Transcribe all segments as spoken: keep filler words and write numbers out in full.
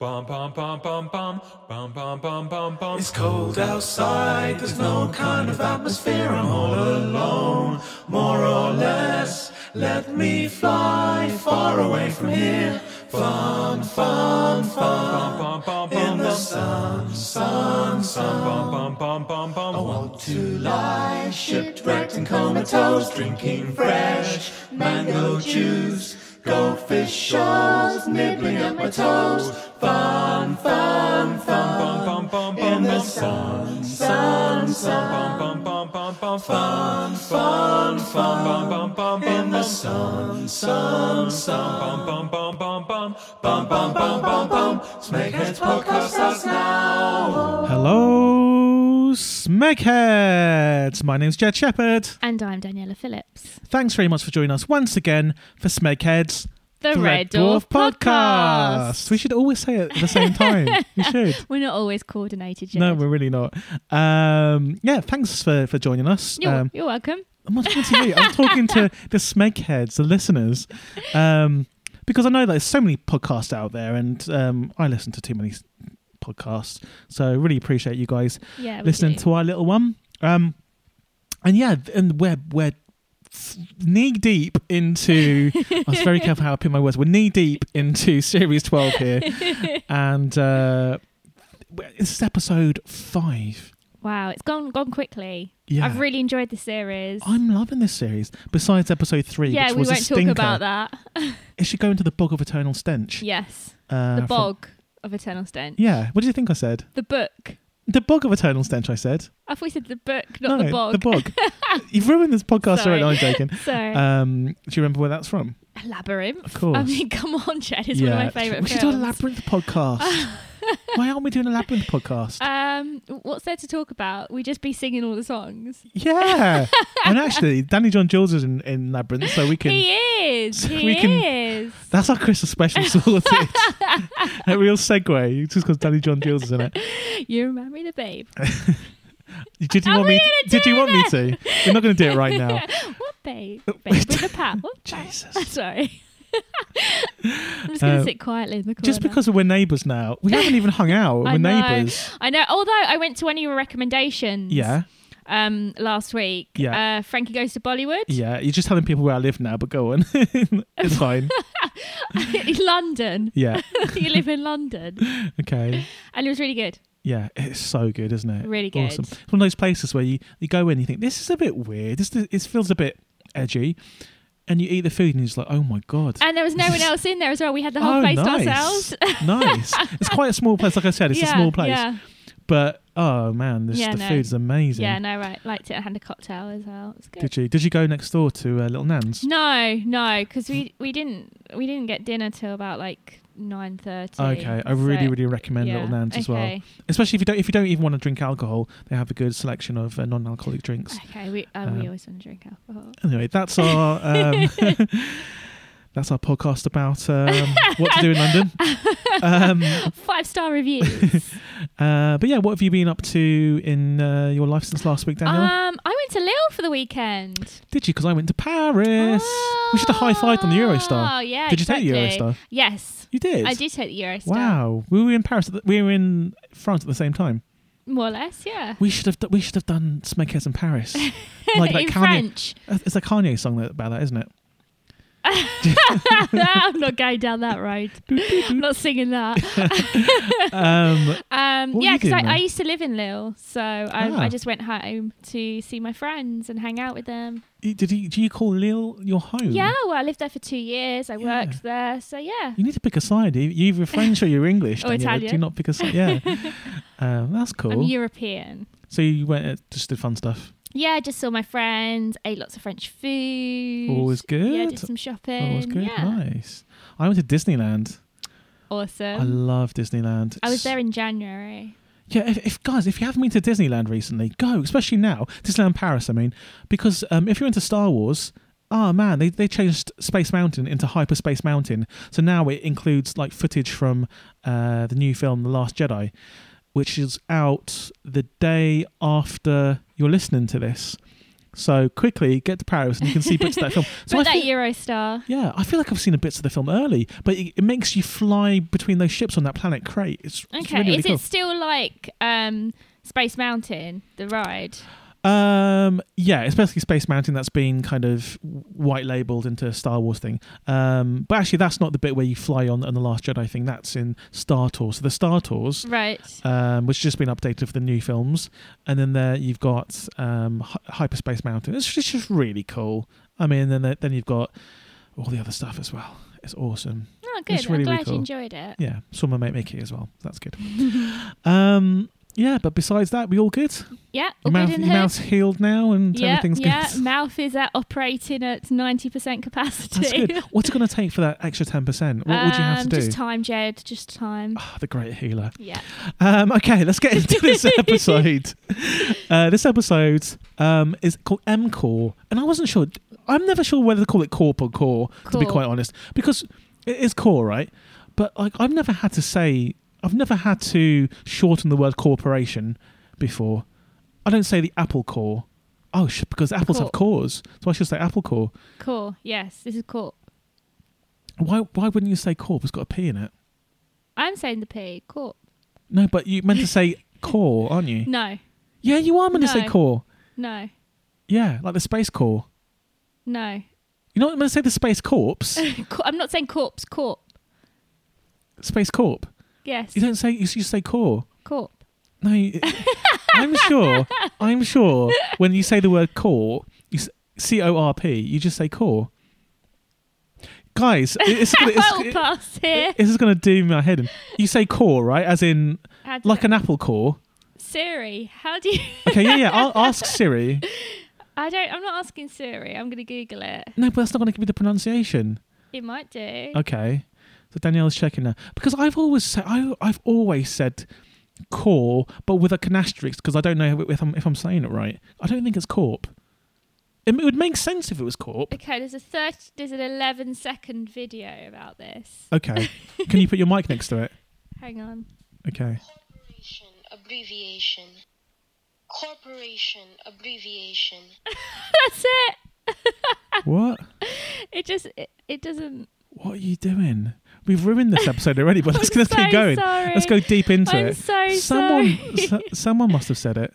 Bum, bum, bum, bum, bum, bum, bum, bum, bum, bum. It's cold outside, there's no kind of atmosphere, I'm all alone, more or less. Let me fly far away from here. Fun, fun, fun, in the sun, sun, sun. I want to lie shipwrecked and comatose, drinking fresh mango juice. Goldfish shows nibbling at my toes. Fun, fun, fun, in the sun, sun, sun. Fun, fun, fun, in the sun, sun, sun. Smegheads podcast us now. Hello, Smegheads. My name's Jed Shepherd. And I'm Daniela Phillips. Thanks very much for joining us once again for Smegheads, The, the Red Dwarf, Dwarf podcast. podcast. We should always say it at the same time. We should. We're not always coordinated, Jed. No, we're really not. Um, yeah, thanks for, for joining us. You're, um, you're welcome. I'm not talking to you. I'm talking to the Smegheads, the listeners, um, because I know that there's so many podcasts out there, and um, I listen to too many podcasts. So really appreciate you guys yeah, listening do. to our little one. Um, and yeah, and we're we're. knee deep into I was very careful how I put my words. We're knee deep into Series twelve here, and uh, this is episode five. Wow, it's gone gone quickly. Yeah. I've really enjoyed the series. I'm loving this series. Besides episode three, yeah, which we was won't a talk about that. It should go into the bog of eternal stench. Yes, uh, the bog from, of eternal stench. Yeah, what do you think I said? The book. The bog of eternal stench, I said. I thought you said the book, not no, the bog. the bog. You've ruined this podcast already, I'm joking. Sorry. Um, do you remember where that's from? Labyrinth. Of course. I mean, come on, Jed. It's yeah. one of my favourite films. We should do a Labyrinth podcast. Why aren't we doing a Labyrinth podcast? Um, what's there to talk about? We just be singing all the songs. Yeah. And actually, Danny John Jules is in, in Labyrinth, so we can... He is. So he we is. Can, that's our Christmas special sort of it. A real segue, just because Danny John Jules is in it. You remember me the babe. Did you Are want me? To, did you want it? me to? We're not going to do it right now. What babe? Babe with a pal. What Jesus. Pal? Sorry. I'm just going to uh, sit quietly in the corner. Just because we're neighbours now, we haven't even hung out. We're neighbours. I know. Although I went to one of your recommendations. Yeah. Um, last week. Yeah. Uh, Frankie Goes to Bollywood. Yeah. You're just telling people where I live now, but go on. It's fine. London. Yeah. You live in London. Okay. And it was really good. Yeah, it's so good, isn't it? Really good. Awesome. It's one of those places where you, you go in and you think, this is a bit weird. This, this It feels a bit edgy. And you eat the food and you're just like, oh my God. And there was no one else in there as well. We had the whole oh, place nice. to ourselves. Nice. It's quite a small place. Like I said, it's yeah, a small place. Yeah. But, oh man, this, yeah, the no. food's amazing. Yeah, no, right. Liked it. I had a cocktail as well. It was good. Did you? Did you go next door to uh, Little Nan's? No, no, because we, we, didn't, we didn't get dinner till about like... nine thirty. Okay, I really, so, really recommend yeah. Little Nan's as okay. well. Especially if you don't, if you don't even want to drink alcohol, they have a good selection of uh, non-alcoholic drinks. Okay, we um, um, we always want to drink alcohol. Anyway, that's our um, that's our podcast about um, what to do in London. Um, Five star reviews. uh, but yeah, what have you been up to in uh, your life since last week, Daniel? Um, I went to Lille for the weekend. Did you? Because I went to Paris. Oh, we should have high-fived on the Eurostar. Oh yeah, did exactly. you take the Eurostar? Yes. You did? I did take the Eurostar. Wow. We were in Paris. At the, we were in France at the same time. More or less, yeah. We should have d- we should have done Smegheads in Paris. Like that in Kanye, French. It's a Kanye song that, about that, isn't it? I'm not going down that road. I'm not singing that. um, um, yeah, because I, I used to live in Lille, so I, ah. I just went home to see my friends and hang out with them. Did you, do you call Lille your home? Yeah, well, I lived there for two years. I yeah. worked there, so yeah. You need to pick a side. You either French or you're English. Or Italian. You do not pick a side. Yeah, um, that's cool. I'm European. So you went uh, just did fun stuff. Yeah, I just saw my friends, ate lots of French food. Always good. Yeah, did some shopping. Always good, yeah. Nice. I went to Disneyland. Awesome. I love Disneyland. I was there in January. Yeah, if, if guys, if you haven't been to Disneyland recently, go, especially now. Disneyland Paris, I mean. Because um, if you're into Star Wars, oh man, they, they changed Space Mountain into Hyperspace Mountain. So now it includes like footage from uh, the new film, The Last Jedi, which is out the day after you're listening to this. So quickly get to Paris and you can see bits of that film. So but I that feel, Eurostar. Yeah, I feel like I've seen a bits of the film early, but it, it makes you fly between those ships on that planet crate. It's, okay. It's really, really Is cool. It still like um, Space Mountain, the ride? Um, yeah, it's basically Space Mountain that's been kind of white labelled into a Star Wars thing. Um, but actually, that's not the bit where you fly on, on The Last Jedi thing. That's in Star Tours. So the Star Tours, right? Um, which has just been updated for the new films. And then there you've got um, Hi- Hyperspace Mountain. It's just, it's just really cool. I mean, then then you've got all the other stuff as well. It's awesome. Oh, good. It's really, I'm glad really cool. you enjoyed it. Yeah, someone might make it as well. That's good. um... Yeah, but besides that, we all good? Yeah, all mouth, good in the hood. Your mouth's healed now and yeah, everything's yeah. good? Yeah, mouth is at operating at ninety percent capacity. That's good. What's it going to take for that extra ten percent? What um, would you have to do? Just time, Jed. Just time. Oh, the great healer. Yeah. Um, okay, let's get into this episode. uh, this episode um, is called M-Corp. And I wasn't sure. I'm never sure whether to call it Corp or Core, Corp. to be quite honest. Because it is Core, right? But like, I've never had to say... I've never had to shorten the word corporation before. I don't say the Apple Core. Oh, sh- because apples Corp. have cores. So I should say Apple Core. Core, yes. This is Corp. Why Why wouldn't you say Corp? It's got a P in it. I'm saying the P. Corp. No, but you meant to say Core, aren't you? No. Yeah, you are meant no. to say Core. No. Yeah, like the Space Corps. No. You're not meant to say the Space Corps? I'm not saying Corpse, Corp. Space Corp. Yes. You don't say, you say core. Corp. No, you, I'm sure, I'm sure when you say the word core, you say, C O R P, you just say core. Guys, it's, it's, it's, pass here. This is going to do my head in. You say core, right? As in, like an apple core. Siri, how do you... Okay, yeah, yeah, I'll ask Siri. I don't, I'm not asking Siri, I'm going to Google it. No, but that's not going to give me the pronunciation. It might do. Okay. So Daniela's checking now because I've always said I, I've always said core, but with like an asterisk because I don't know if I'm if I'm saying it right. I don't think it's corp. It, it would make sense if it was corp. Okay, there's a thirty, there's an eleven second video about this. Okay, can you put your mic next to it? Hang on. Okay. Corporation abbreviation. Corporation abbreviation. That's it. What? It just it, it doesn't. What are you doing? We've ruined this episode already, but let's, let's so keep going. Sorry. Let's go deep into I'm it. So someone, so, someone must have said it.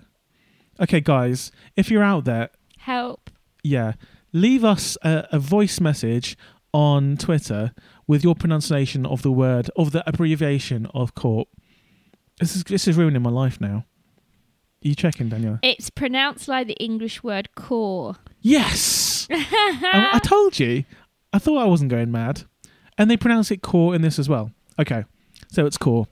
Okay, guys, if you're out there, help. Yeah, leave us a, a voice message on Twitter with your pronunciation of the word of the abbreviation of corp. This is this is ruining my life now. Are you checking, Daniela? It's pronounced like the English word core. Yes, I, I told you. I thought I wasn't going mad. And they pronounce it core in this as well. Okay. So it's core.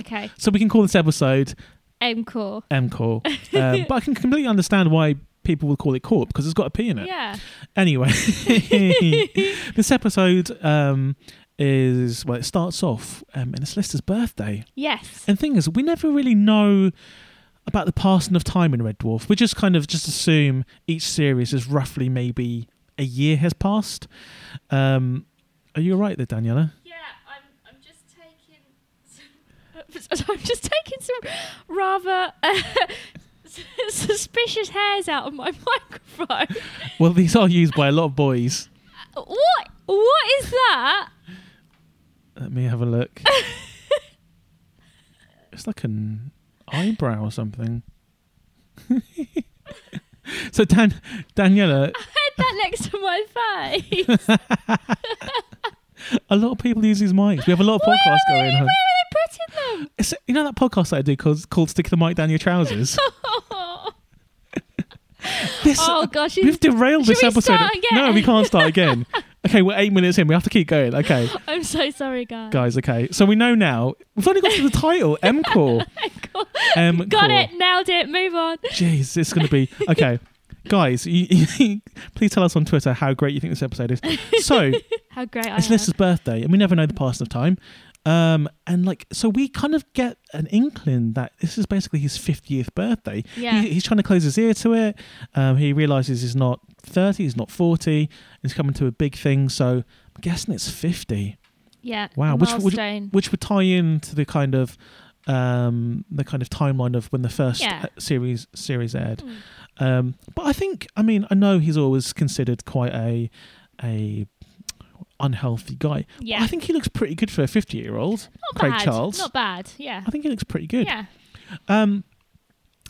Okay. So we can call this episode... M-Core. M-Core. um, but I can completely understand why people would call it corp, because it's got a P in it. Yeah. Anyway. This episode um, is... Well, it starts off um, and it's Lister's birthday. Yes. And the thing is, we never really know about the passing of time in Red Dwarf. We just kind of just assume each series is roughly maybe... A year has passed. Um, are you all right there, Daniela? Yeah, I'm. I'm just taking. Some, I'm just taking some rather uh, suspicious hairs out of my microphone. Well, these are used by a lot of boys. What? What is that? Let me have a look. It's like an eyebrow or something. So Dan, Daniela. That next to my face. A lot of people use these mics. We have a lot of podcasts where they, going on. Where are they putting them? It's, you know that podcast that I do called, called Stick the Mic Down Your Trousers? this, oh, gosh. We've derailed this episode. No, we can't start again. Okay, we're eight minutes in. We have to keep going. Okay. I'm so sorry, guys. Guys, okay. So we know now. We've only got to the title. M-Corp. M-Corp. Got it. Nailed it. Move on. Jeez, it's going to be... Okay. Guys, you, you, please tell us on Twitter how great you think this episode is. So, how great it's Lister's birthday, and we never know the passing of time. Um, and like, so we kind of get an inkling that this is basically his fiftieth birthday. Yeah. He, he's trying to close his ear to it. Um, he realizes he's not thirty, he's not forty. He's coming to a big thing. So, I'm guessing it's fifty. Yeah. Wow. Which would, which would tie into the kind of um, the kind of timeline of when the first yeah. series series aired. Mm. Um, but I think, I mean, I know he's always considered quite a a unhealthy guy. Yeah. But I think he looks pretty good for a fifty-year-old. Not Craig bad. Charles. Not bad, yeah. I think he looks pretty good. Yeah. Um,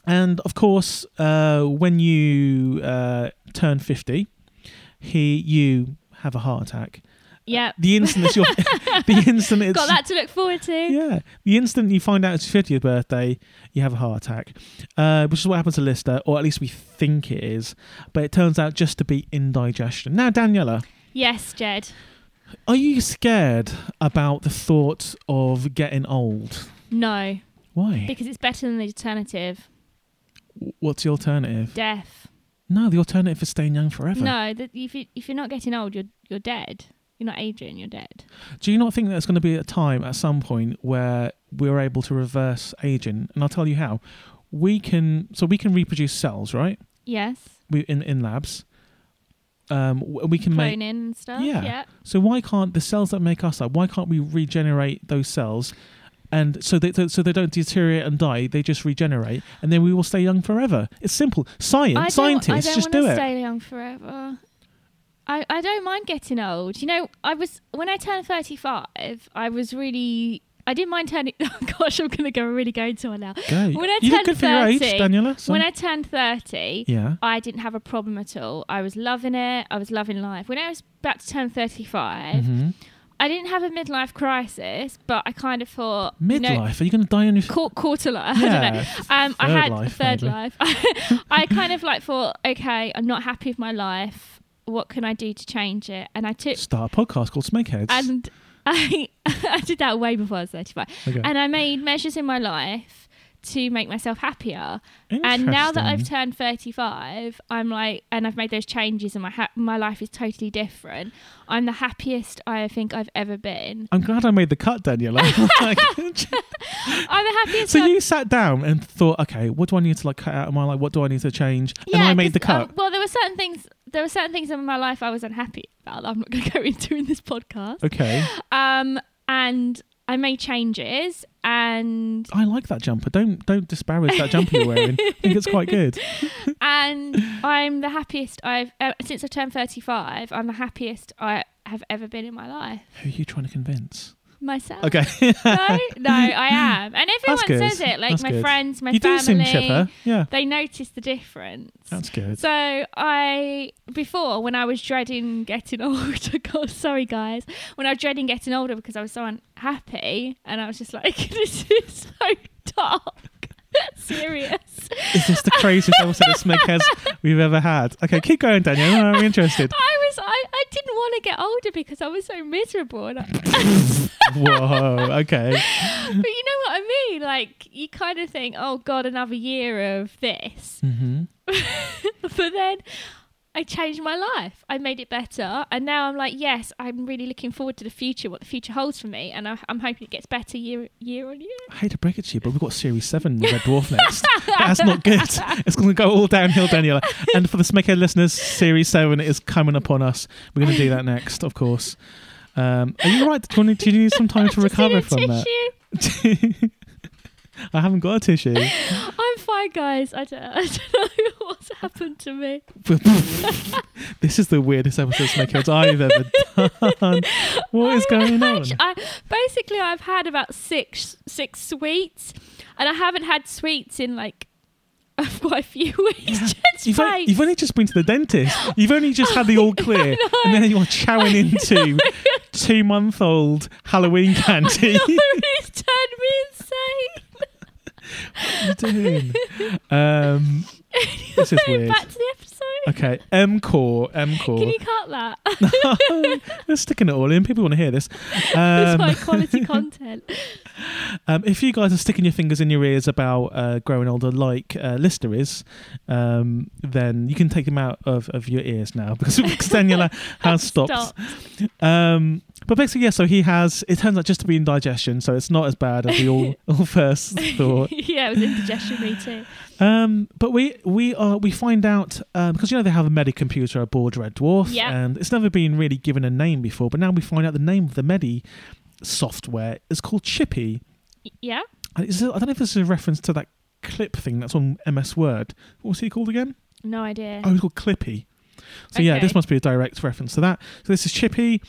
and, of course, uh, when you uh, turn fifty, he you have a heart attack. Yeah. The instant it's your... the instant it's... Got that to look forward to. Yeah. The instant you find out it's your fiftieth birthday, you have a heart attack, uh, which is what happened to Lister, or at least we think it is. But it turns out just to be indigestion. Now, Daniela. Yes, Jed. Are you scared about the thought of getting old? No. Why? Because it's better than the alternative. What's the alternative? Death. No, the alternative is staying young forever. No, the, if, you, if you're not getting old, you're you're dead. You're not aging, you're dead. Do you not think there's going to be a time at some point where we're able to reverse aging? And I'll tell you how. We can, so we can reproduce cells, right? Yes. We in, in labs. Um, we can Cloning make... Cloning and stuff, yeah. yeah. So why can't the cells that make us up, why can't we regenerate those cells? And so they so they don't deteriorate and die, they just regenerate, and then we will stay young forever. It's simple. Science, scientists, just do it. I don't want to stay young forever. I, I don't mind getting old. You know, I was when I turned thirty-five, I was really... I didn't mind turning... Oh gosh, I'm going to go really go into it now. Go. When I you turned look good thirty, for your age, Daniela. So. When I turned thirty, yeah. I didn't have a problem at all. I was loving it. I was loving life. When I was about to turn thirty-five... Mm-hmm. I didn't have a midlife crisis, but I kind of thought... Midlife? You know, are you going to die on your... Qu- quarter life? Yeah. I don't know. Um, I had life, a third maybe. life. I kind of like thought, okay, I'm not happy with my life. What can I do to change it? And I took... Start a podcast called Smegheads. And I, I did that way before I was thirty-five. Okay. And I made measures in my life to make myself happier. And now that I've turned thirty-five, I'm like, and I've made those changes and my ha- my life is totally different. I'm the happiest I think I've ever been. I'm glad I made the cut, Daniela. I'm the happiest. So I've... you sat down and thought, okay, what do I need to like cut out of my life? What do I need to change? Yeah, and I made the cut. Um, well, there were certain things, there were certain things in my life I was unhappy about. I'm not going to go into in this podcast. Okay. Um, and I made changes and... I like that jumper. Don't don't disparage that jumper you're wearing. I think it's quite good. And I'm the happiest I've... Uh, since I turned thirty-five, I'm the happiest I have ever been in my life. Who are you trying to convince? Myself. Okay. no, no, I am. And everyone says it. Like That's my good. friends, my you family. You do seem chipper. Yeah. They notice the difference. That's good. So I... Before, when I was dreading getting older... God, sorry, guys. When I was dreading getting older because I was so... Un- happy and I was just like, this is so dark. Serious. Is this the craziest episode of Smegheads we've ever had? Okay, keep going, Daniel. I'm interested. I was I, I didn't want to get older because I was so miserable. And I, Whoa, okay. But you know what I mean? Like you kind of think, oh God, another year of this. Mm-hmm. But then I changed my life. I made it better. And now I'm like, yes, I'm really looking forward to the future, what the future holds for me. And I, I'm hoping it gets better year year on year. I hate to break it to you, but we've got Series seven Red Dwarf next. That's not good. It's going to go all downhill, Daniela. And for the Smeghead listeners, Series seven is coming upon us. We're going to do that next, of course. Um, are you all right? Do you, need, do you need some time to recover from that? I haven't got a tissue. I'm fine, guys. I don't, I don't know what's happened to me. This is the weirdest episode of Smegheads I've ever done. What is going on? I, basically, I've had about six six sweets, and I haven't had sweets in like quite a few weeks. Yeah. You've, only, you've only just been to the dentist. You've only just had the all clear, and then you're chowing into two-month-old Halloween candy. I know, it's turned me insane. What are you doing? Um, anyway, this is weird. Back to the episode. Okay, M-Corp, M-Corp. Can you cut that? We're sticking it all in. People want to hear this. Um, it's high quality content. Um, if you guys are sticking your fingers in your ears about uh, growing older like uh, Lister is, um, then you can take them out of, of your ears now because Daniela has stopped. stopped. Um, but basically, yeah, so he has, it turns out just to be indigestion, so it's not as bad as we all, all first thought. Yeah, it was indigestion, me too. Um, but we we are we find out, um, because you know they have a medicomputer aboard Red Dwarf, yep. And it's never been really given a name before, but now we find out the name of the medi software is called Chippy. Yeah. And is it, I don't know if this is a reference to that clip thing that's on M S Word. What was he called again? No idea. Oh, it was called Clippy. So okay. yeah, this must be a direct reference to that. So this is Chippy,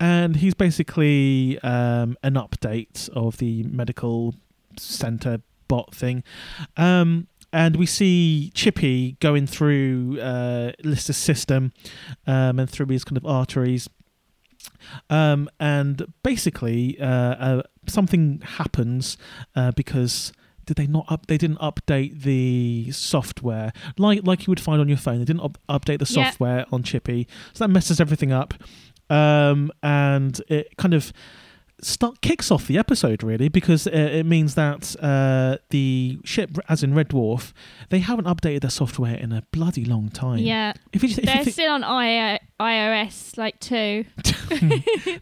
and he's basically um, an update of the medical centre bot thing. Um, and we see Chippy going through uh, Lister's system um, and through his kind of arteries. Um, and basically uh, uh, something happens uh, because... Did they not up? They didn't update the software like like you would find on your phone. They didn't up, update the software yeah. on Chippy, so that messes everything up. Um, and it kind of start kicks off the episode really, because it, it means that uh, the ship, as in Red Dwarf, they haven't updated their software in a bloody long time. Yeah, if you, if they're you thi- still on I- iOS like two.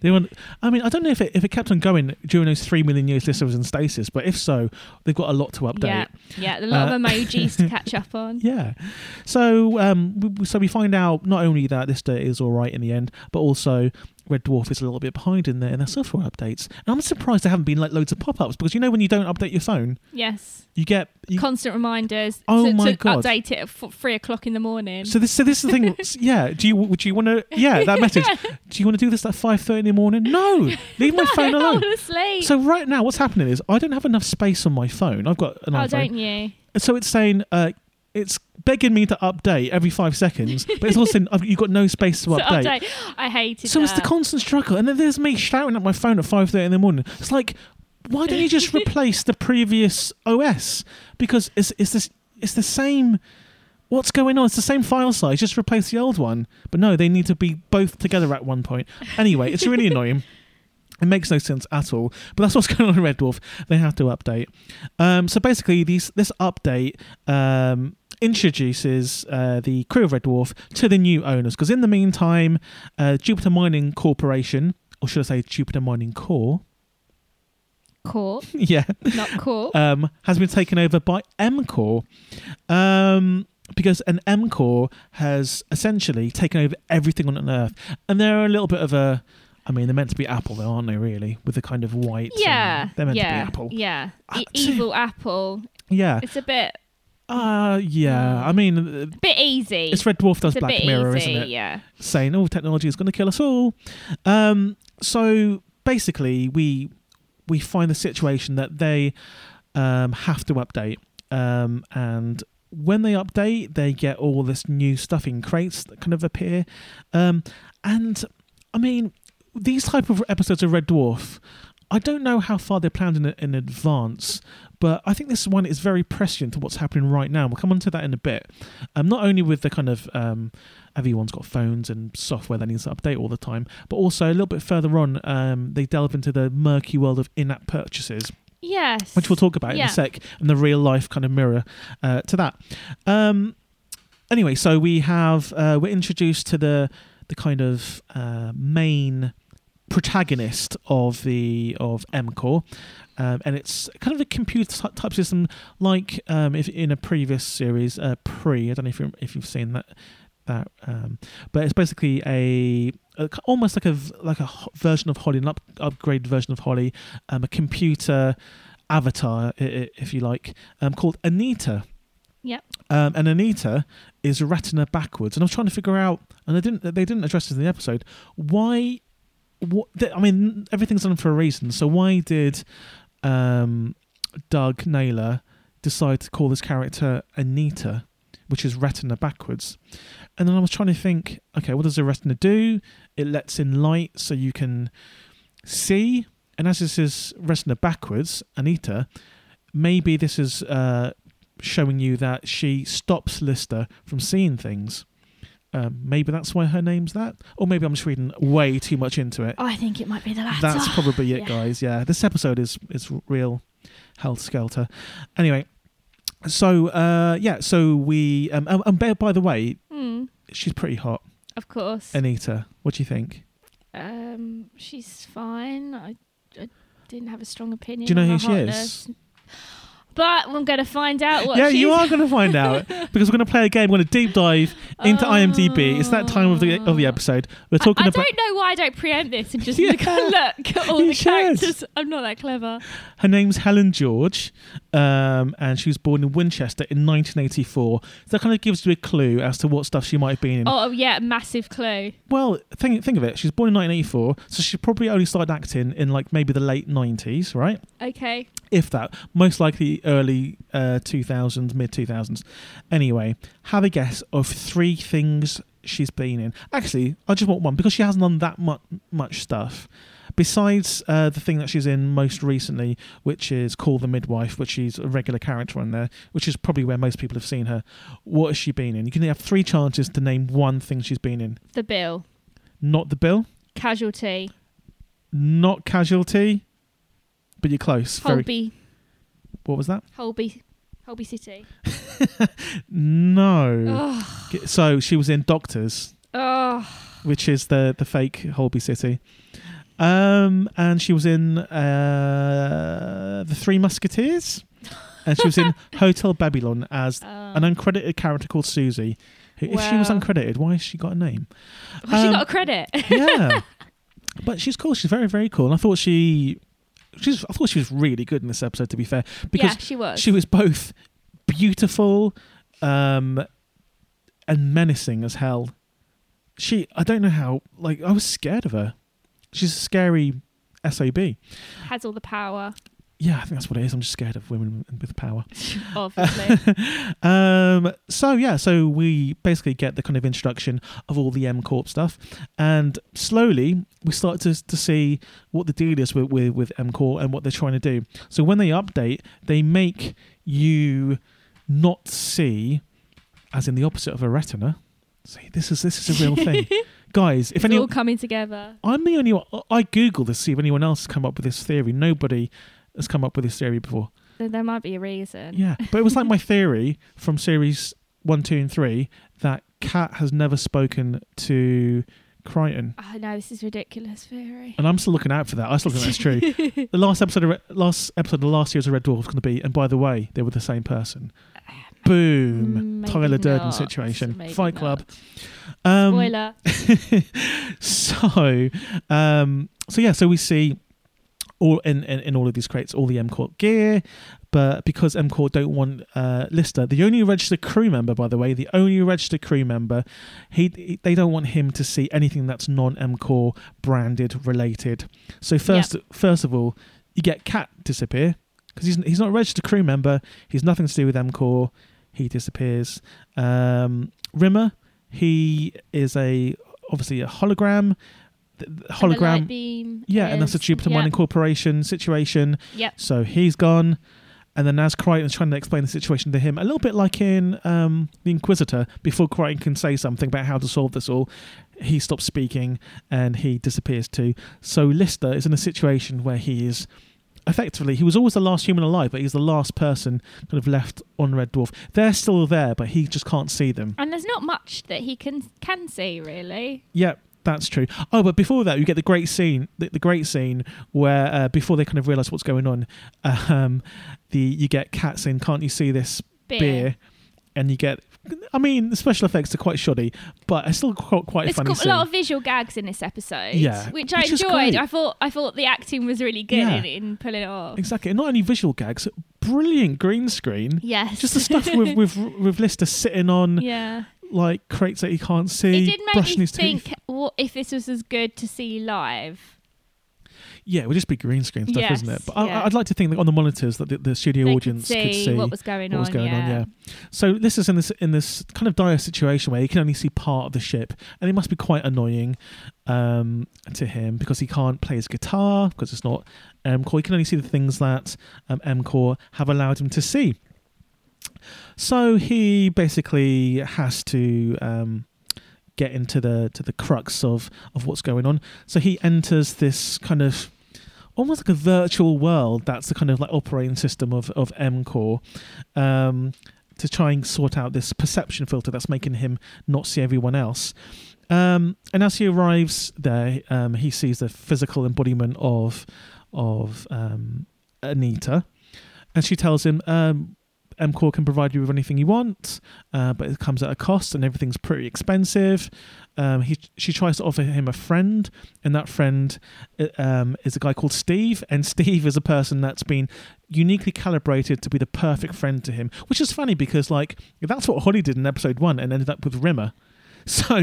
They want. I mean, I don't know if it if it kept on going during those three million years Lister was in stasis, but if so, they've got a lot to update. Yeah, yeah, a lot uh, of emojis to catch up on. Yeah, so um, we, so we find out not only that Lister is all right in the end, but also Red Dwarf is a little bit behind in their in their software updates. And I'm surprised there haven't been like loads of pop-ups, because you know when you don't update your phone, yes, you get you, constant reminders. Oh to, my to god! Update it at f- three o'clock in the morning. So this so this is the thing. Yeah, do you would you want to? Yeah, that message. yeah. Do you want to do this at five thirty in the morning? No, leave my phone alone. So right now, what's happening is I don't have enough space on my phone. I've got an iPhone. Oh, don't you? So it's saying uh, it's begging me to update every five seconds, but it's also I've, you've got no space to so update. update. I hated it. So that. It's the constant struggle, and then there's me shouting at my phone at five thirty in the morning. It's like, why don't you just replace the previous O S? Because it's it's this it's the same. What's going on? It's the same file size. Just replace the old one. But no, they need to be both together at one point. Anyway, it's really annoying. It makes no sense at all. But that's what's going on in Red Dwarf. They have to update. Um, so basically, these this update um, introduces uh, the crew of Red Dwarf to the new owners. Because in the meantime, uh, Jupiter Mining Corporation, or should I say Jupiter Mining Corp. Corp. yeah. Not Corp. Um, has been taken over by M-Corp. Um... Because an M-Corp has essentially taken over everything on Earth. And they're a little bit of a... I mean, they're meant to be Apple, though, aren't they, really? With the kind of white... Yeah. They're meant yeah, to be Apple. Yeah. E- evil Apple. Yeah. It's a bit... Uh, yeah. I mean... A bit easy. It's Red Dwarf does it's Black Mirror, easy, isn't it? Yeah. Saying, oh, technology is going to kill us all. Um, so, basically, we we find the situation that they um, have to update. Um, and... When they update, they get all this new stuff in crates that kind of appear. Um, and, I mean, these type of episodes of Red Dwarf, I don't know how far they're planned in, in advance, but I think this one is very prescient to what's happening right now. We'll come on to that in a bit. Um, not only with the kind of... Um, everyone's got phones and software that needs to update all the time, but also a little bit further on, um, they delve into the murky world of in-app purchases. Yes. Which we'll talk about yeah. in a sec, and the real life kind of mirror uh, to that. Um, anyway, so we have, uh, we're introduced to the the kind of uh, main protagonist of the of M-Corp, um, and it's kind of a computer type system, like um, if in a previous series, uh, Pre, I don't know if, you, if you've seen that, that um, but it's basically a... almost like a like a version of Holly, an up, upgrade version of Holly, um, a computer avatar, if you like, um, called Anita. Yep. Um, and Anita is retina backwards, and I was trying to figure out, and they didn't they didn't address this in the episode. Why? What? They, I mean, everything's done for a reason. So why did um, Doug Naylor decide to call this character Anita, which is retina backwards? And then I was trying to think, okay, what does a retina do? It lets in light so you can see. And as this is retina backwards, Anita, maybe this is uh, showing you that she stops Lister from seeing things. Um, maybe that's why her name's that. Or maybe I'm just reading way too much into it. Oh, I think it might be the latter. That's probably it, yeah. guys. Yeah, this episode is, is real helter-skelter. Anyway. So, uh, yeah, so we... Um, and by the way, mm. she's pretty hot. Of course. Anita, what do you think? Um, she's fine. I, I didn't have a strong opinion. Do you know who she is? But we're going to find out what yeah, she's... Yeah, you are going to find out, because we're going to play a game. We're going to deep dive into oh. IMDb. It's that time of the of the episode. We're talking. I, I about don't know why I don't preempt this and just yeah. look at all you the should. characters. I'm not that clever. Her name's Helen George. Um, and she was born in Winchester in nineteen eighty-four. So that kind of gives you a clue as to what stuff she might have been in. Oh, yeah, massive clue. Well, think think of it. She was born in nineteen eighty-four, so she probably only started acting in, like, maybe the late nineties, right? Okay. If that. Most likely early uh, two thousands, mid-two thousands. Anyway, have a guess of three things she's been in. Actually, I just want one, because she hasn't done that mu- much stuff. Besides uh, the thing that she's in most recently, which is Call the Midwife, which she's a regular character on there, which is probably where most people have seen her, what has she been in? You can have three chances to name one thing she's been in. The Bill. Not The Bill. Casualty. Not Casualty, but you're close. Holby. Very... What was that? Holby. Holby City. No. Ugh. So she was in Doctors, Ugh. which is the, the fake Holby City. Um, and she was in uh, The Three Musketeers, and she was in Hotel Babylon as um, an uncredited character called Susie. If well. she was uncredited, why has she got a name? Well, um, she got a credit. Yeah, but she's cool. She's very, very cool. And I thought she, she's, I thought she was really good in this episode. To be fair, because yeah, she was. She was both beautiful um, and menacing as hell. She, I don't know how. Like, I was scared of her. She's a scary S O B. Has all the power. Yeah, I think that's what it is. I'm just scared of women with power. Obviously. um, so, yeah, so we basically get the kind of introduction of all the M-Corp stuff. And slowly, we start to, to see what the deal is with, with, with M-Corp and what they're trying to do. So when they update, they make you not see, as in the opposite of a retina. See, this is this is a real thing. Guys, if it's anyone, all coming together. I'm the only one. I Googled to see if anyone else has come up with this theory. Nobody has come up with this theory before. There might be a reason. Yeah, but it was like my theory from series one, two, and three that Kat has never spoken to Crichton. I oh, know this is a ridiculous theory, and I'm still looking out for that. I still think that's true. The last episode, of Re- last episode of last year's Red Dwarf was going to be. And by the way, they were the same person. Boom. Maybe Tyler not. Durden situation. Maybe Fight not. Club. Um, Spoiler. so, um, so yeah, so we see all in, in, in all of these crates, all the M-Corp gear, but because M-Corp don't want uh, Lister, the only registered crew member, by the way, the only registered crew member, he they don't want him to see anything that's non-M-Corp branded related. So first, yep. first of all, you get Kat disappear because he's he's not a registered crew member. He's nothing to do with M-Corp. He disappears. Um, Rimmer, he is a obviously a hologram. The hologram. And the beam yeah, is, and that's a Jupiter yep. Mining Corporation situation. Yep. So he's gone. And then as Crichton's trying to explain the situation to him, a little bit like in um, The Inquisitor, before Crichton can say something about how to solve this all, he stops speaking and he disappears too. So Lister is in a situation where he is... Effectively, he was always the last human alive, but he's the last person kind of left on Red Dwarf. They're still there, but he just can't see them. And there's not much that he can can see, really. Yeah, that's true. Oh, but before that, you get the great scene, the, the great scene where uh, before they kind of realise what's going on, um, the you get Kat saying, "Can't you see this beer?" beer? And you get, I mean, the special effects are quite shoddy, but it's still quite quite it's funny. There's got scene. A lot of visual gags in this episode, yeah, which, which I enjoyed. I thought I thought the acting was really good yeah. in, in pulling it off. Exactly, and not only visual gags, brilliant green screen. Yes, just the stuff with with with Lister sitting on yeah. like crates that he can't see. It did make me think, what if this was as good to see live? Yeah, it would just be green screen stuff, yes, isn't it? But yeah. I, I'd like to think that on the monitors that the, the studio they audience could see, could see what was going, what on, was going yeah. on. Yeah. So this is in this in this kind of dire situation where he can only see part of the ship, and it must be quite annoying um, to him because he can't play his guitar because it's not M-Corp. He can only see the things that um, M-Corp have allowed him to see. So he basically has to. Um, get into the to the crux of of what's going on. So he enters this kind of almost like a virtual world that's the kind of like operating system of of M-Corp um to try and sort out this perception filter that's making him not see everyone else. Um and as he arrives there, um he sees the physical embodiment of of um Anita, and she tells him um M-Corp can provide you with anything you want, uh, but it comes at a cost and everything's pretty expensive. Um, he, she tries to offer him a friend, and that friend um, is a guy called Steve, and Steve is a person that's been uniquely calibrated to be the perfect friend to him, which is funny because, like, that's what Holly did in episode one and ended up with Rimmer. So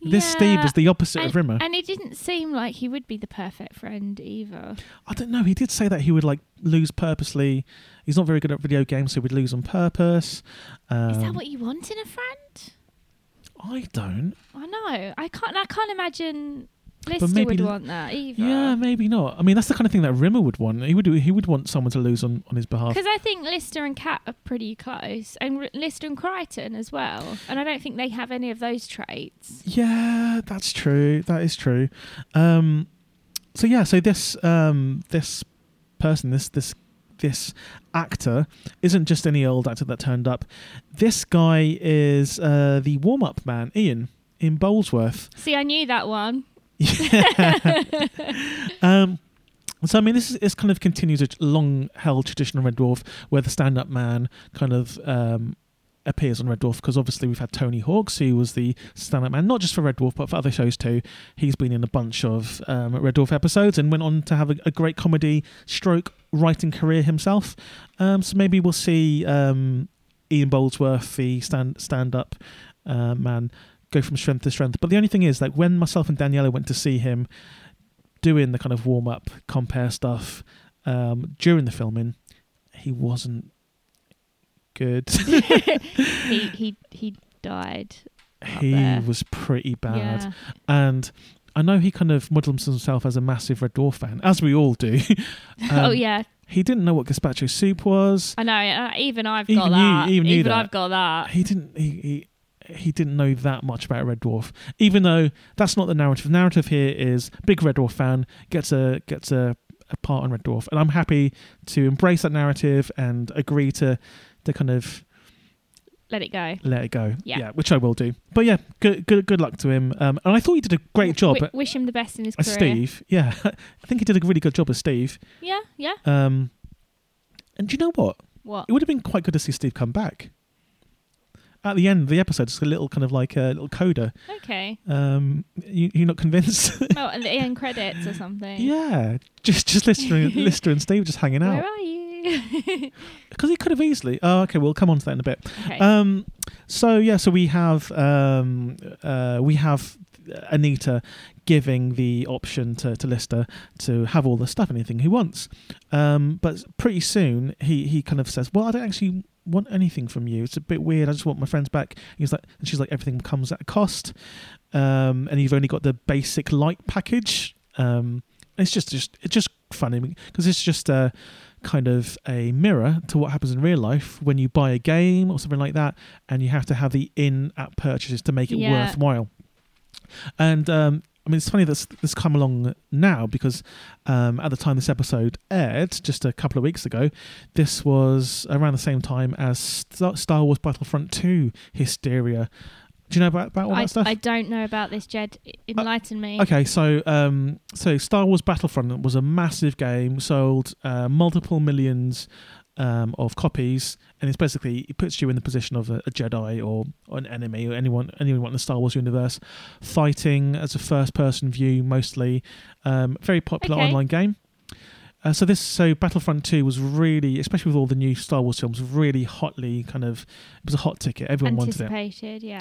this yeah, Steve is the opposite and, of Rimmer. And it didn't seem like he would be the perfect friend either. I don't know. He did say that he would, like, lose purposely. He's not very good at video games, so he would lose on purpose. Um, is that what you want in a friend? I don't. I know. I can't I can't imagine Lister maybe, would want that either. Yeah, maybe not. I mean, that's the kind of thing that Rimmer would want. He would he would want someone to lose on, on his behalf. Because I think Lister and Kat are pretty close. And R- Lister and Crichton as well. And I don't think they have any of those traits. Yeah, that's true. That is true. Um, so, yeah. So this um, this person, this this this actor isn't just any old actor that turned up. This guy is uh, the warm-up man, Ian, in Boldsworth. See, I knew that one. Yeah. um, so I mean, this is this kind of continues a long-held tradition of Red Dwarf, where the stand-up man kind of um, appears on Red Dwarf. Because obviously we've had Tony Hawk's, who was the stand-up man, not just for Red Dwarf but for other shows too. He's been in a bunch of um, Red Dwarf episodes and went on to have a, a great comedy stroke writing career himself. Um, so maybe we'll see um, Ian Boldsworth, the stand stand-up uh, man, go from strength to strength. But the only thing is, like, when myself and Daniela went to see him doing the kind of warm-up compare stuff um during the filming, he wasn't good. he he he died. He was pretty bad. Yeah. And I know he kind of models himself as a massive Red Dwarf fan, as we all do. um, oh yeah. He didn't know what gazpacho soup was. I know. Uh, even I've even got you, that. Even, even that. I've got that. He didn't. He. he He didn't know that much about Red Dwarf, even though that's not the narrative. The narrative here is big Red Dwarf fan gets a gets a, a part on Red Dwarf, and I'm happy to embrace that narrative and agree to to kind of let it go, let it go. Yeah, yeah, which I will do. But yeah, good good good luck to him. Um, and I thought he did a great job. W- wish him the best in his career. Steve, yeah, I think he did a really good job as Steve. Yeah, yeah. Um, and do you know what? What? It would have been quite good to see Steve come back. At the end of the episode, it's a little kind of like a little coda. Okay. Um, you, you're not convinced? Oh, and the end credits or something. Yeah. Just just Lister and, Lister and Steve just hanging out. Where are you? Because he could have easily. Oh, okay. We'll come on to that in a bit. Okay. Um, so, yeah. So we have, um, uh, we have Anita giving the option to, to Lister to have all the stuff, anything he wants. Um, but pretty soon, he, he kind of says, well, I don't actually want anything from you, it's a bit weird, I just want my friends back. He's like, and she's like, everything comes at a cost, um and you've only got the basic light package. Um it's just just it's just funny because it's just a kind of a mirror to what happens in real life when you buy a game or something like that, and you have to have the in-app purchases to make it yeah. worthwhile. And um I mean, it's funny that's this come along now because um, at the time this episode aired, just a couple of weeks ago, this was around the same time as Star, Star Wars Battlefront two hysteria. Do you know about, about all I, that stuff? I don't know about this, Jed. Enlighten uh, me. Okay, so um, so Star Wars Battlefront was a massive game, sold uh, multiple millions um, of copies, and it's basically, it puts you in the position of a, a Jedi or, or an enemy or anyone anyone in the Star Wars universe, fighting as a first-person view mostly. Um, very popular okay. online game. Uh, so this, so Battlefront two was really, especially with all the new Star Wars films, really hotly kind of, it was a hot ticket. Everyone wanted it. Anticipated, yeah.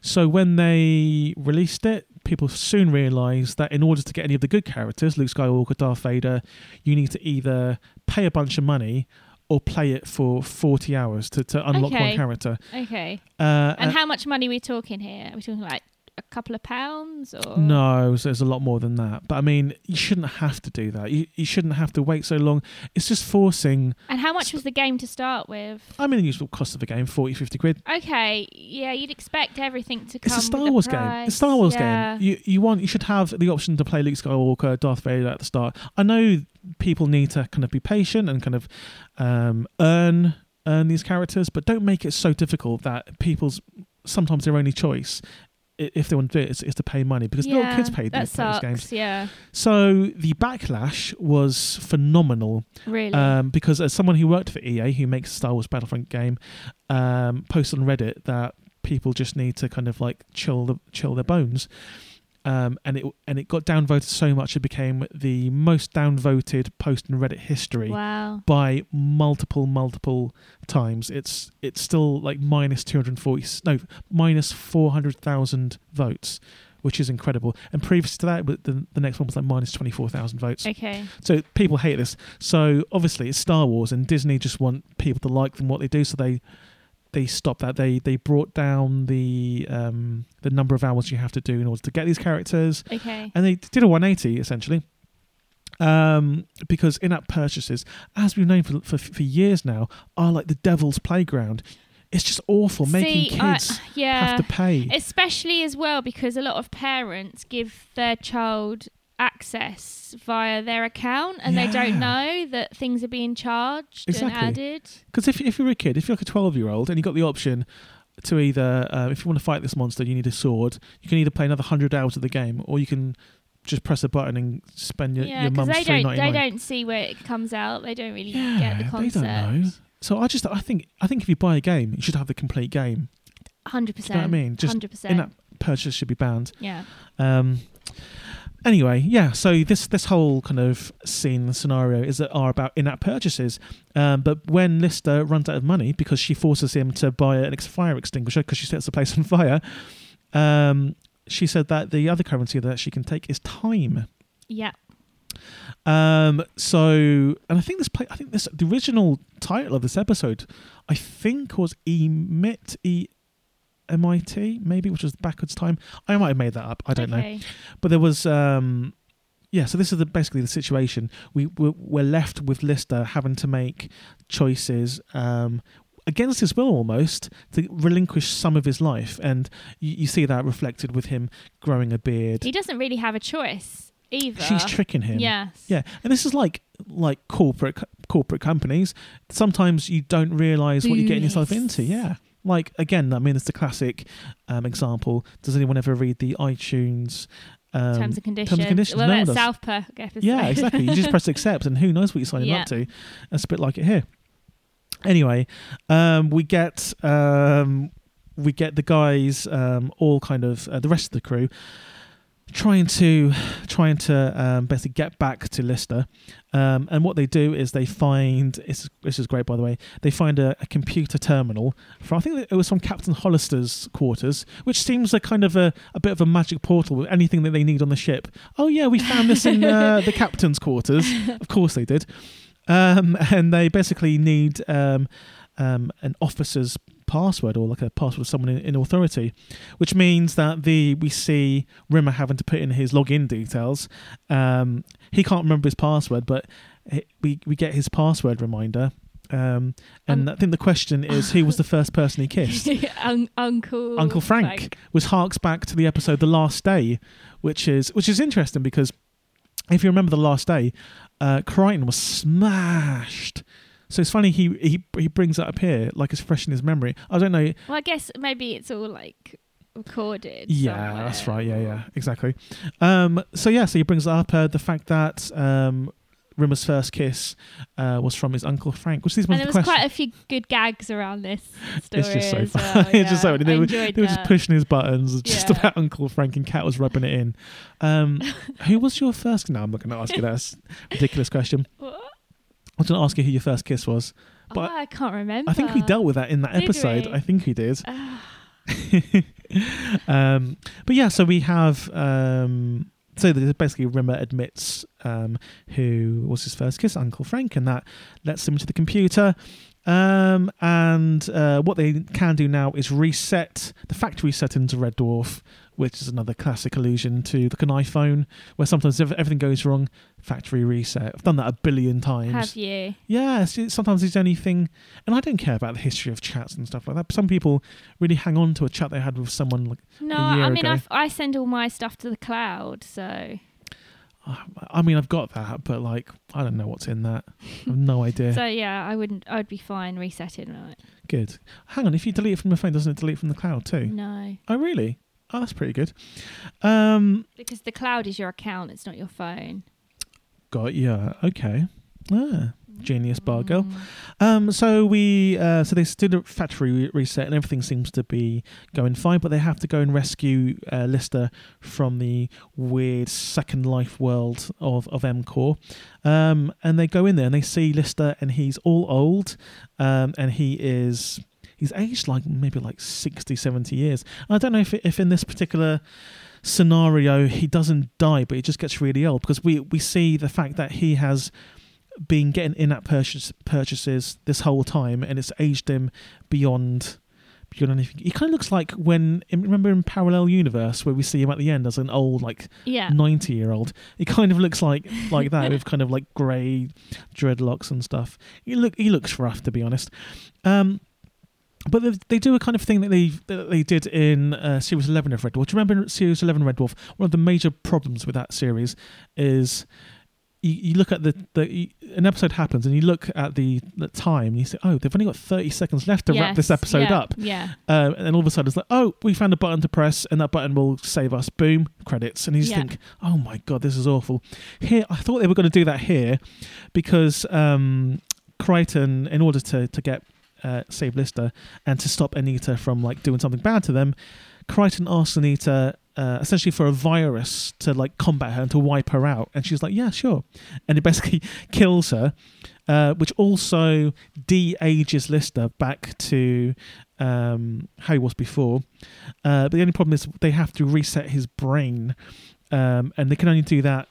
So when they released it, people soon realised that in order to get any of the good characters, Luke Skywalker, Darth Vader, you need to either pay a bunch of money or play it for forty hours to, to unlock okay. one character. Okay. Uh, and uh, how much money are we talking here? Are we talking like a couple of pounds? Or? No, so there's a lot more than that. But I mean, you shouldn't have to do that. You you shouldn't have to wait so long. It's just forcing. And how much sp- was the game to start with? I mean, the usual cost of the game, forty, fifty quid. Okay, yeah, you'd expect everything to come. It's a Star Wars game. It's a Star Wars yeah. game. You you want you should have the option to play Luke Skywalker, Darth Vader at the start. I know people need to kind of be patient and kind of um, earn earn these characters, but don't make it so difficult that people's sometimes their only choice if they want to do it, is, is to pay money, because yeah, little kids pay that these sucks, games. Yeah. So the backlash was phenomenal. Really? Um, because as someone who worked for E A, who makes a Star Wars Battlefront game, um, posted on Reddit that people just need to kind of like chill the, chill their bones. Um, and it and it got downvoted so much it became the most downvoted post in Reddit history. Wow. By multiple multiple times. It's it's still like minus two hundred forty no minus four hundred thousand votes, which is incredible. And previous to that, the the next one was like minus twenty four thousand votes. Okay. So people hate this. So obviously it's Star Wars, and Disney just want people to like them what they do. So they. They stopped that. They they brought down the um, the number of hours you have to do in order to get these characters. Okay. And they did a one eighty essentially, um, because in-app purchases, as we've known for, for for years now, are like the devil's playground. It's just awful See, making kids I, yeah. have to pay, especially as well because a lot of parents give their child access via their account and yeah. they don't know that things are being charged exactly. and added. Because if, if you're a kid, if you're like a twelve year old and you've got the option to either, uh, if you want to fight this monster, you need a sword, you can either play another one hundred hours of the game or you can just press a button and spend your, yeah, your mum's three dollars and ninety-nine cents. They don't see where it comes out. They don't really yeah, get the concept. They don't know. So I just, I think, I think if you buy a game, you should have the complete game. one hundred percent. Do you know what I mean? Just one hundred percent. In-app purchase should be banned. Yeah. Um... Anyway, yeah, so this, this whole kind of scene scenario is that are about in-app purchases. Um, but when Lister runs out of money because she forces him to buy an ex- fire extinguisher because she sets the place on fire, um, she said that the other currency that she can take is time. Yeah. Um, so, and I think this play, I think this the original title of this episode, I think was Emit E. M I T maybe, which was backwards time. I might have made that up. I don't okay. know. But there was, um, yeah. So this is the, basically the situation. We we're, we're left with Lister having to make choices um, against his will, almost to relinquish some of his life, and you, you see that reflected with him growing a beard. He doesn't really have a choice either. She's tricking him. Yes. Yeah, and this is like like corporate corporate companies. Sometimes you don't realise what you're getting yourself into. Yeah. Like, again, I mean, it's the classic um, example. Does anyone ever read the iTunes um, terms and conditions? Terms and conditions? Well, no, that's South Park episode. Yeah, exactly. You just press accept and who knows what you're signing yeah. up to. That's a bit like it here. Anyway, um, we get um, we get the guys, um, all kind of, uh, the rest of the crew, trying to trying to um, basically get back to Lister, um, and what they do is they find it's, this is great by the way they find a, a computer terminal from, I think it was from Captain Hollister's quarters, which seems a kind of a, a bit of a magic portal with anything that they need on the ship. Oh yeah, we found this in uh, the captain's quarters, of course they did. Um, and they basically need um, um, an officer's password, or like a password of someone in, in authority, which means that the we see Rimmer having to put in his login details. Um, he can't remember his password, but he, we we get his password reminder. Um, and um, I think the question is, who was the first person he kissed? Un- Uncle Uncle Frank, Frank, which harks back to the episode The Last Day, which is which is interesting because if you remember The Last Day, uh, Crichton was smashed. So it's funny he, he he brings it up here like it's fresh in his memory. I don't know. Well, I guess maybe it's all like recorded. Yeah, somewhere. That's right. Yeah, yeah, exactly. Um, so yeah, so he brings it up uh, the fact that um, Rimmer's first kiss uh, was from his Uncle Frank, which is one of the questions. And there was quite a few good gags around this story. It's just so as well, funny. Yeah. It's just so funny. They, were, they were just pushing his buttons. It's yeah. just about Uncle Frank, and Kat was rubbing it in. Um, who was your first? No, I'm not going to ask you that. That's a ridiculous question. What? I was going to ask you who your first kiss was. But oh, I can't remember. I think we dealt with that in that did episode. We? I think we did. um, but yeah, so we have... Um, so basically Rimmer admits um, who was his first kiss, Uncle Frank, and that lets him to the computer. Um, and uh, what they can do now is reset the factory settings of Red Dwarf, which is another classic allusion to like an iPhone, where sometimes if everything goes wrong, factory reset. I've done that a billion times. Have you? Yeah, sometimes it's anything, and I don't care about the history of chats and stuff like that. But some people really hang on to a chat they had with someone like no, a year I mean, ago. I've, I send all my stuff to the cloud, so... I mean, I've got that, but like, I don't know what's in that. I've no idea. So yeah, I wouldn't. I'd be fine resetting it. Good. Hang on, if you delete it from your phone, doesn't it delete from the cloud too? No. Oh really? Oh, that's pretty good. Um, because the cloud is your account, it's not your phone. Got yeah. Okay. Ah, genius bar girl. Um, so we uh, so they did a factory re- reset and everything seems to be going fine, but they have to go and rescue uh, Lister from the weird Second Life world of, of M-Corp. Um, and they go in there and they see Lister and he's all old um, and he is... He's aged like maybe like sixty, seventy years. And I don't know if if in this particular scenario he doesn't die, but he just gets really old because we, we see the fact that he has been getting in-app purchase, purchases this whole time and it's aged him beyond beyond anything. He kind of looks like when, remember in Parallel Universe where we see him at the end as an old like yeah. ninety-year-old? He kind of looks like, like that with kind of like grey dreadlocks and stuff. He look he looks rough, to be honest. Um... But they do a kind of thing that they that they did in uh, Series eleven of Red Dwarf. Do you remember Series eleven Red Dwarf? One of the major problems with that series is you, you look at the, the you, an episode happens and you look at the, the time and you say, oh, they've only got thirty seconds left to yes, wrap this episode yeah, up. Yeah. Um, and then all of a sudden it's like, oh, we found a button to press and that button will save us. Boom, credits. And you just yeah. think, oh my God, this is awful. Here, I thought they were going to do that here because um, Crichton, in order to, to get... Uh, save Lister and to stop Anita from like doing something bad to them, Crichton asks Anita uh, essentially for a virus to like combat her and to wipe her out, and she's like, yeah, sure, and it basically kills her, uh, which also de-ages Lister back to um, how he was before, uh, but the only problem is they have to reset his brain, um, and they can only do that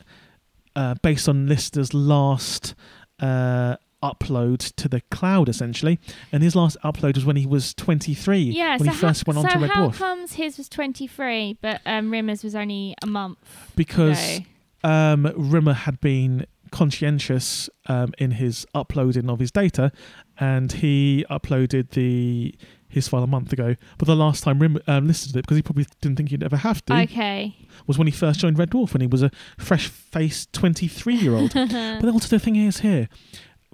uh, based on Lister's last uh upload to the cloud, essentially, and his last upload was when he was twenty-three. Yeah, when so he first ha- went on so to Red Dwarf. So how comes his was twenty-three, but um, Rimmer's was only a month? Because um, Rimmer had been conscientious um, in his uploading of his data, and he uploaded the his file a month ago. But the last time Rimmer um, listed it, because he probably didn't think he'd ever have to, okay, was when he first joined Red Dwarf, when he was a fresh-faced twenty-three-year-old. But also the thing is here,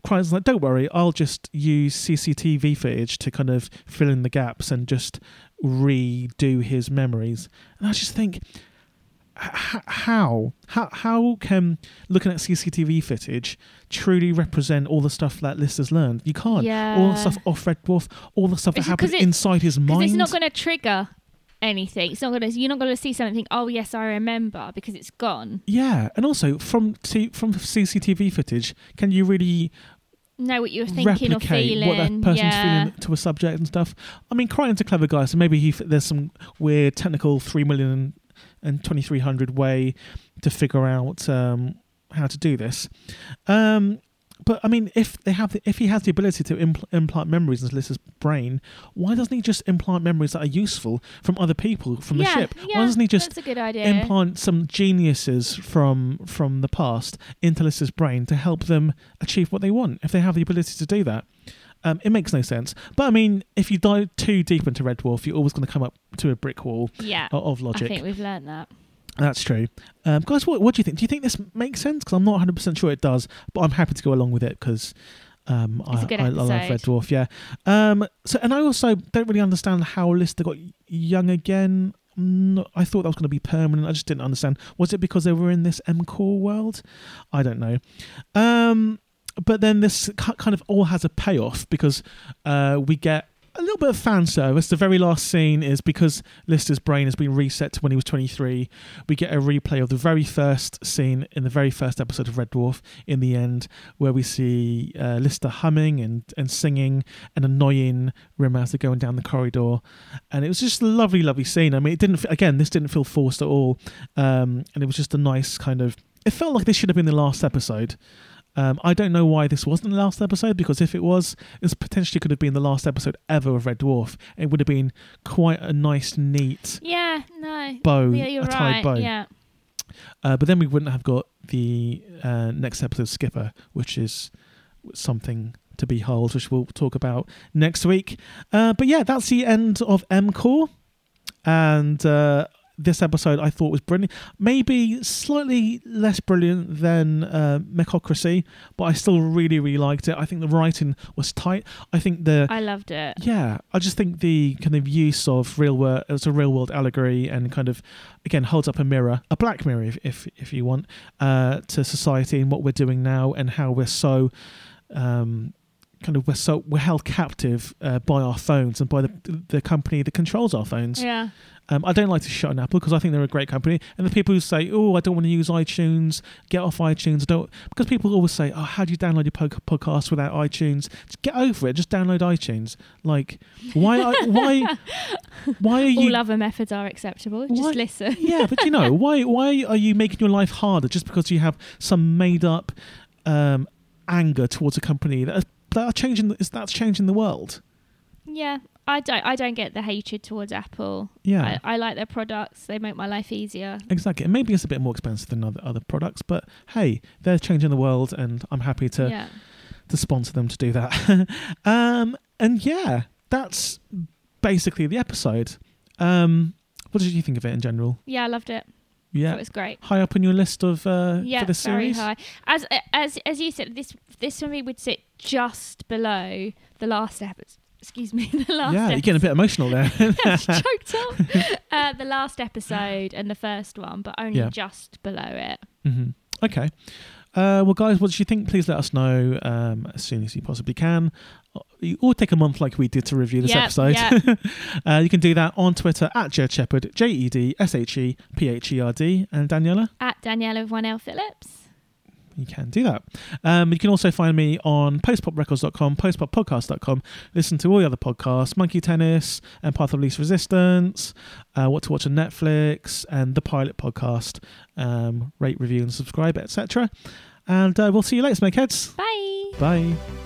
Crichton's like, don't worry, I'll just use C C T V footage to kind of fill in the gaps and just redo his memories. And I just think, h- how? How how can looking at C C T V footage truly represent all the stuff that Lister's learned? You can't. Yeah. All the stuff off Red Dwarf, all the stuff it's that happened it, inside his mind. Because it's not going to trigger anything. It's not going to. You're not going to see something. Oh yes, I remember, because it's gone. Yeah, and also from t- from C C T V footage, can you really know what you're thinking or feeling? What that person's yeah. feeling to a subject and stuff. I mean, Crichton's a clever guy, so maybe he f- there's some weird technical three million and twenty-three hundred way to figure out um, how to do this. Um, But I mean, if they have, the, if he has the ability to impl- implant memories into Lister's brain, why doesn't he just implant memories that are useful from other people from yeah, the ship? Yeah, why doesn't he just implant some geniuses from from the past into Lister's brain to help them achieve what they want? If they have the ability to do that, um, it makes no sense. But I mean, if you dive too deep into Red Dwarf, you're always going to come up to a brick wall. Yeah, of, of logic. I think we've learned that. That's true. Um, guys, what, what do you think? Do you think this makes sense? Because I'm not one hundred percent sure it does, but I'm happy to go along with it because um, I, I, I love Red Dwarf. Yeah. Um, so, and I also don't really understand how Lister got young again. No, I thought that was going to be permanent. I just didn't understand. Was it because they were in this M-Core world? I don't know. Um, but then this kind of all has a payoff because uh, we get a little bit of fan service. The very last scene is because Lister's brain has been reset to when he was twenty-three. We get a replay of the very first scene in the very first episode of Red Dwarf in the end, where we see uh, Lister humming and, and singing and annoying Rimmer as they're going down the corridor. And it was just a lovely, lovely scene. I mean, it didn't, again, this didn't feel forced at all. Um, and it was just a nice kind of, it felt like this should have been the last episode. Um, I don't know why this wasn't the last episode, because if it was, this potentially could have been the last episode ever of Red Dwarf. It would have been quite a nice, neat yeah, no. bow, yeah, you're a tied right. bow. Yeah. Uh, but then we wouldn't have got the uh, next episode skipper, which is something to behold, which we'll talk about next week. Uh, but yeah, that's the end of M-Core. And uh, this episode I thought was brilliant. Maybe slightly less brilliant than uh, Mechocracy, but I still really, really liked it. I think the writing was tight. I think the... I loved it. Yeah. I just think the kind of use of real world... It's a real world allegory and kind of, again, holds up a mirror, a black mirror if if, if you want, uh, to society and what we're doing now and how we're so... Um, kind of we're so we're held captive uh, by our phones and by the the company that controls our phones. Yeah. Um, I don't like to shut on Apple because I think they're a great company. And the people who say, "Oh, I don't want to use iTunes. Get off iTunes." I don't, because people always say, "Oh, how do you download your po- podcast without iTunes?" Just get over it. Just download iTunes. Like, why? I, why? Why are you? All other methods are acceptable. Why, just listen. Yeah, but you know, why? Why are you making your life harder just because you have some made up um, anger towards a company that? Has That are changing, is that's changing the world? Yeah, I don't. I don't get the hatred towards Apple. Yeah, I, I like their products. They make my life easier. Exactly, and maybe it's a bit more expensive than other other products, but hey, they're changing the world, and I'm happy to yeah. to sponsor them to do that. um, and yeah, that's basically the episode. Um, what did you think of it in general? Yeah, I loved it. Yeah, so it was great. High up on your list of uh, yeah, for the series. Very high. As as as you said, this this for me would sit just below the last episode. Excuse me, the last. Yeah, episode. You're getting a bit emotional there. I choked up. Uh, the last episode and the first one, but only yeah. just below it. Mm-hmm. Okay. Uh, well, guys, what did you think? Please let us know um, as soon as you possibly can. Or take a month like we did to review this yep, episode. Yep. uh, you can do that on Twitter at Jed Shepherd, J E D S H E P H E R D. And Daniela? At Daniela with one L Phillips. You can do that. Um, you can also find me on post pop records dot com, post pop podcast dot com. Listen to all the other podcasts, Monkey Tennis and Path of Least Resistance, uh, What to Watch on Netflix, and The Pilot Podcast. Um, rate, review, and subscribe, et cetera. And uh, we'll see you later, Smegheads. Bye. Bye.